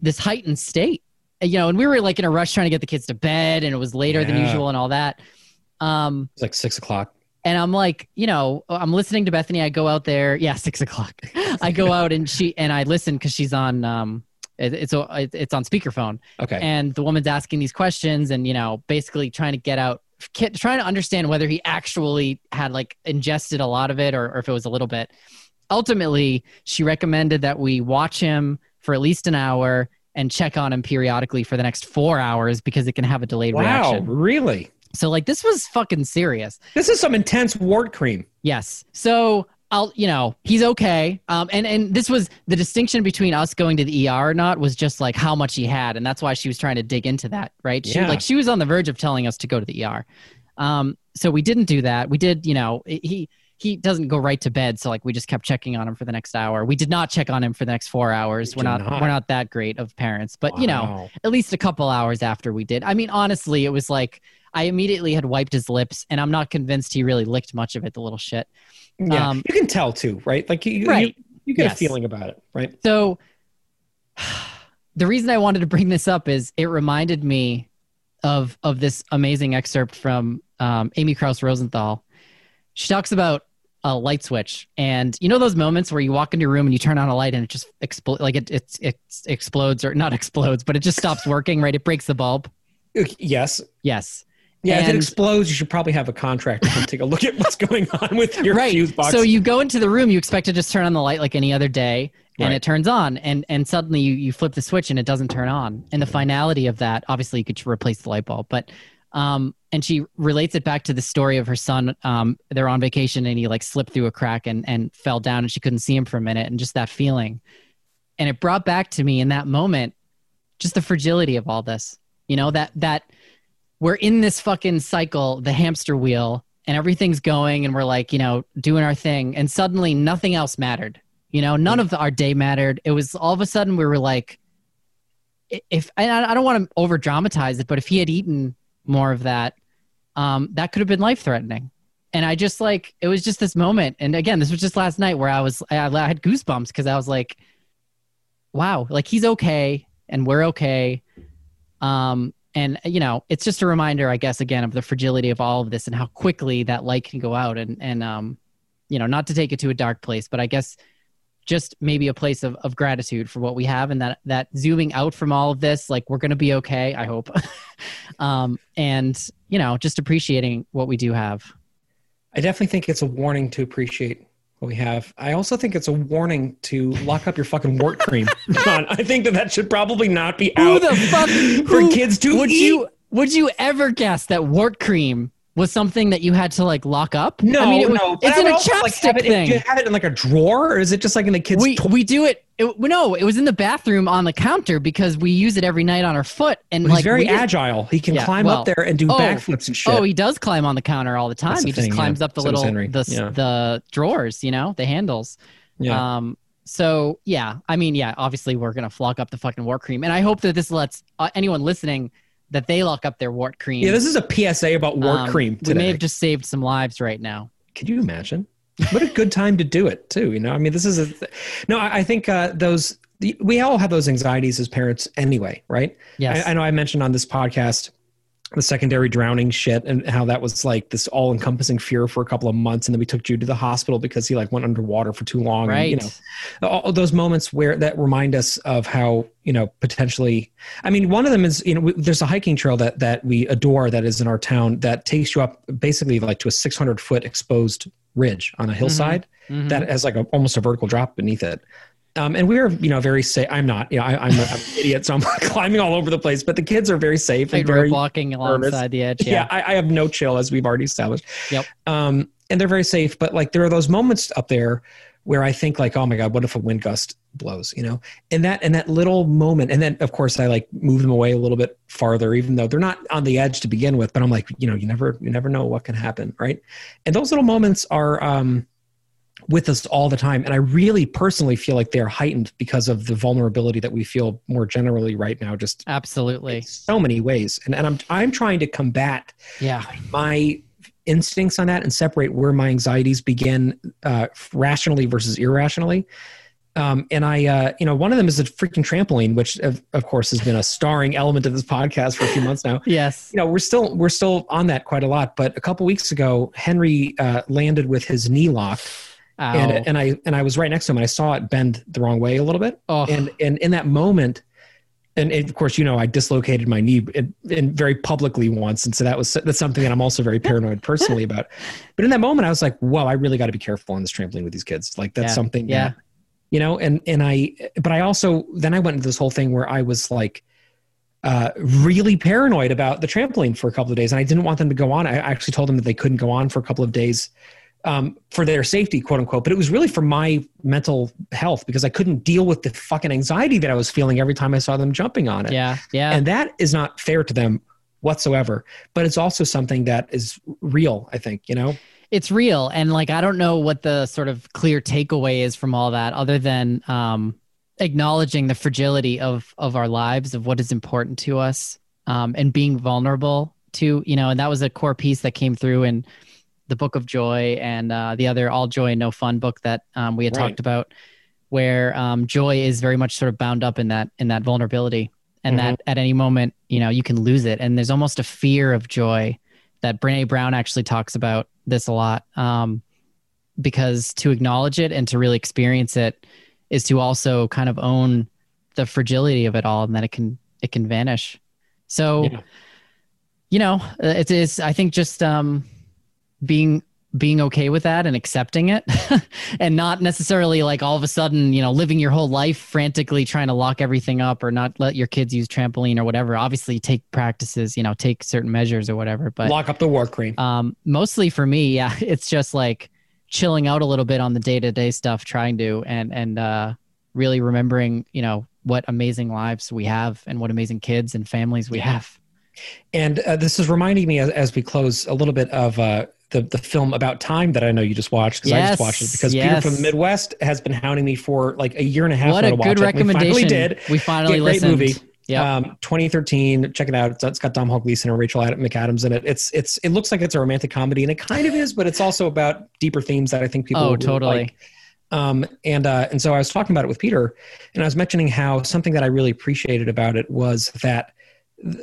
this heightened state, you know, and we were like in a rush trying to get the kids to bed and it was later than usual and all that. It's like 6:00. And I'm like, you know, I'm listening to Bethany. I go out there. Yeah, 6:00. I go out and I listen because she's on, it's on speakerphone. Okay. And the woman's asking these questions and, you know, basically trying to understand whether he actually had like ingested a lot of it or if it was a little bit. Ultimately, she recommended that we watch him for at least an hour and check on him periodically for the next 4 hours because it can have a delayed reaction. Wow, really? So like this was fucking serious. This is some intense wart cream. Yes. So he's okay. And this was the distinction between us going to the ER or not was just like how much he had. And that's why she was trying to dig into that. Right. She was on the verge of telling us to go to the ER. So we didn't do that. We did, you know, he doesn't go right to bed. So like we just kept checking on him for the next hour. We did not check on him for the next 4 hours. We're not that great of parents, but you know, at least a couple hours after we did. I mean, honestly, it was like, I immediately had wiped his lips, and I'm not convinced he really licked much of it, the little shit. Yeah, you can tell too, right? Like you get a feeling about it, right? So the reason I wanted to bring this up is it reminded me of this amazing excerpt from Amy Krauss Rosenthal. She talks about a light switch. And you know those moments where you walk into a room and you turn on a light and it just explodes, like it explodes, or not explodes, but it just stops working, right? It breaks the bulb. Yes. Yes. Yeah, if it explodes, you should probably have a contractor come take a look at what's going on with your fuse box. So you go into the room, you expect to just turn on the light like any other day, and it turns on, and suddenly you flip the switch and it doesn't turn on. And the finality of that, obviously you could replace the light bulb, but and she relates it back to the story of her son. They're on vacation and he like slipped through a crack and fell down and she couldn't see him for a minute, and just that feeling. And it brought back to me in that moment just the fragility of all this, you know, that we're in this fucking cycle, the hamster wheel, and everything's going, and we're like, you know, doing our thing. And suddenly nothing else mattered. You know, none of our day mattered. It was all of a sudden we were like, and I don't want to over dramatize it, but if he had eaten more of that, that could have been life threatening. And I just like, it was just this moment. And again, this was just last night where I had goosebumps because I was like, wow, like he's okay and we're okay. And, you know, it's just a reminder, I guess, again, of the fragility of all of this and how quickly that light can go out and you know, not to take it to a dark place, but I guess just maybe a place of gratitude for what we have, and that zooming out from all of this, like we're going to be okay, I hope. And, you know, just appreciating what we do have. I definitely think it's a warning to appreciate what we have. I also think it's a warning to lock up your fucking wart cream. John, I think that should probably not be out. Who the fuck for kids to eat? Would you ever guess that wart cream was something that you had to like lock up? No, I mean, it's in a chapstick thing. Do you have it in like a drawer, or is it just like in the kids' toy? We do it. No, it was in the bathroom on the counter because we use it every night on our foot. And he's like very agile. He can climb up there and do backflips and shit. Oh, he does climb on the counter all the time. He just climbs up the the drawers, you know, the handles. Yeah. So yeah, I mean, yeah, obviously we're going to flock up the fucking wart cream. And I hope that this lets anyone listening that they lock up their wart cream. Yeah, this is a PSA about wart cream today. We may have just saved some lives right now. Could you imagine? What a good time to do it too. You know, I mean, this is I think we all have those anxieties as parents anyway, right? Yes. I know I mentioned on this podcast, the secondary drowning shit and how that was like this all encompassing fear for a couple of months. And then we took Jude to the hospital because he like went underwater for too long. Right. And, you know, all those moments where that remind us of how, you know, potentially, I mean, one of them is, you know, there's a hiking trail that we adore that is in our town that takes you up basically like to a 600 foot exposed ridge on a hillside that has like almost a vertical drop beneath it. And we're, you know, very safe. I'm not, you know, I'm an idiot, so I'm climbing all over the place, but the kids are very safe and very walking alongside the edge. Yeah. I have no chill, as we've already established. Yep. And they're very safe, but like there are those moments up there where I think like, oh my God, what if a wind gust blows, you know, and that little moment. And then of course I like move them away a little bit farther, even though they're not on the edge to begin with, but I'm like, you know, you never know what can happen. Right. And those little moments are, with us all the time. And I really personally feel like they're heightened because of the vulnerability that we feel more generally right now, just absolutely in so many ways. And I'm trying to combat my instincts on that and separate where my anxieties begin rationally versus irrationally. And you know, one of them is a freaking trampoline, which of course has been a starring element of this podcast for a few months now. Yes. You know, we're still on that quite a lot, but a couple weeks ago, Henry landed with his knee locked. Ow. And I was right next to him and I saw it bend the wrong way a little bit. Oh. And in that moment, of course, you know, I dislocated my knee and very publicly once. And so that's something that I'm also very paranoid personally about. But in that moment, I was like, whoa, I really got to be careful on this trampoline with these kids. Like that's something, that, you know, but I also, then I went into this whole thing where I was like, really paranoid about the trampoline for a couple of days. And I didn't want them to go on. I actually told them that they couldn't go on for a couple of days. For their safety, quote unquote, but it was really for my mental health because I couldn't deal with the fucking anxiety that I was feeling every time I saw them jumping on it. Yeah. And that is not fair to them whatsoever, but it's also something that is real, I think, you know? It's real. And like, I don't know what the sort of clear takeaway is from all that other than acknowledging the fragility of our lives, of what is important to us and being vulnerable to, you know, and that was a core piece that came through in the Book of Joy and the other All Joy and No Fun book that we had talked about, where joy is very much sort of bound up in that vulnerability and that at any moment, you know, you can lose it. And there's almost a fear of joy that Brené Brown actually talks about this a lot. because to acknowledge it and to really experience it is to also kind of own the fragility of it all, and that it can vanish. So, yeah. You know, it is, I think, just being okay with that and accepting it and not necessarily like all of a sudden, you know, living your whole life frantically trying to lock everything up or not let your kids use trampoline or whatever. Obviously take practices, you know, take certain measures or whatever, but lock up the war cream. Mostly for me. Yeah. It's just like chilling out a little bit on the day-to-day stuff, trying to, and really remembering, you know, what amazing lives we have and what amazing kids and families we have. And this is reminding me as we close a little bit of, the film About Time that I know you just watched, because I just watched it because Peter from the Midwest has been hounding me for like a year and a half. What a good recommendation. We finally did. We finally listened. Great movie. Yeah. 2013. Check it out. It's got Dom Hall Gleason and Rachel McAdams in it. It looks like it's a romantic comedy, and it kind of is, but it's also about deeper themes that I think people would totally like. And so I was talking about it with Peter, and I was mentioning how something that I really appreciated about it was that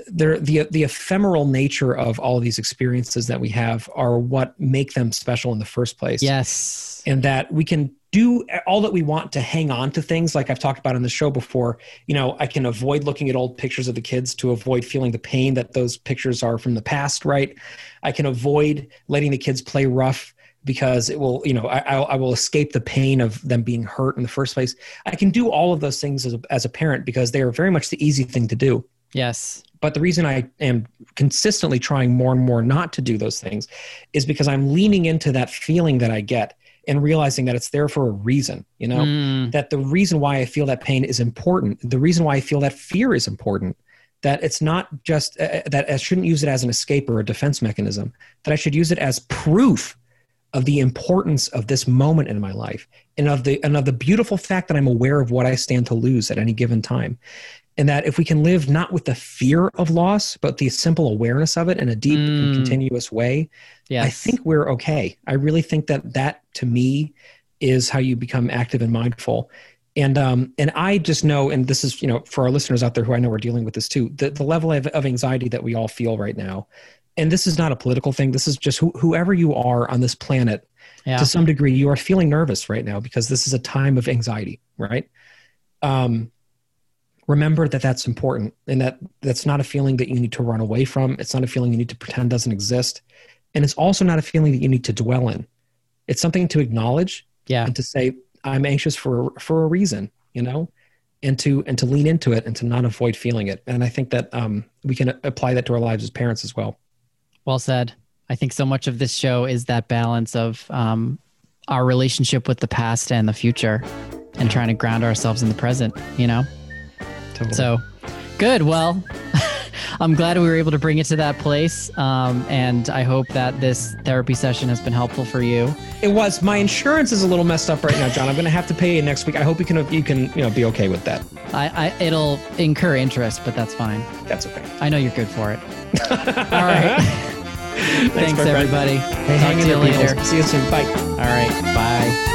the ephemeral nature of all of these experiences that we have are what make them special in the first place. Yes. And that we can do all that we want to hang on to things. Like I've talked about on the show before, you know, I can avoid looking at old pictures of the kids to avoid feeling the pain that those pictures are from the past. Right. I can avoid letting the kids play rough because it will, you know, I will escape the pain of them being hurt in the first place. I can do all of those things as a parent because they are very much the easy thing to do. Yes. But the reason I am consistently trying more and more not to do those things is because I'm leaning into that feeling that I get and realizing that it's there for a reason, you know, that the reason why I feel that pain is important. The reason why I feel that fear is important, that it's not just that I shouldn't use it as an escape or a defense mechanism, that I should use it as proof of the importance of this moment in my life and of the beautiful fact that I'm aware of what I stand to lose at any given time. And that if we can live not with the fear of loss, but the simple awareness of it in a deep and continuous way, yes. I think we're okay. I really think that to me is how you become active and mindful. And I just know, and this is, you know, for our listeners out there who I know are dealing with this too, the level of anxiety that we all feel right now. And this is not a political thing. This is just whoever you are on this planet, to some degree, you are feeling nervous right now because this is a time of anxiety, right? Remember that that's important, and that that's not a feeling that you need to run away from. It's not a feeling you need to pretend doesn't exist. And it's also not a feeling that you need to dwell in. It's something to acknowledge and to say, I'm anxious for a reason, you know, and to lean into it and to not avoid feeling it. And I think that we can apply that to our lives as parents as well. Well said. I think so much of this show is that balance of our relationship with the past and the future and trying to ground ourselves in the present, you know? Totally. So good. Well, I'm glad we were able to bring it to that place. And I hope that this therapy session has been helpful for you. It was. My insurance is a little messed up right now, John. I'm going to have to pay you next week. I hope you can you know, be okay with that. It'll incur interest, but that's fine. That's okay. I know you're good for it. All right. Thanks everybody. Hey, talk to you later. See you soon. Bye. All right. Bye.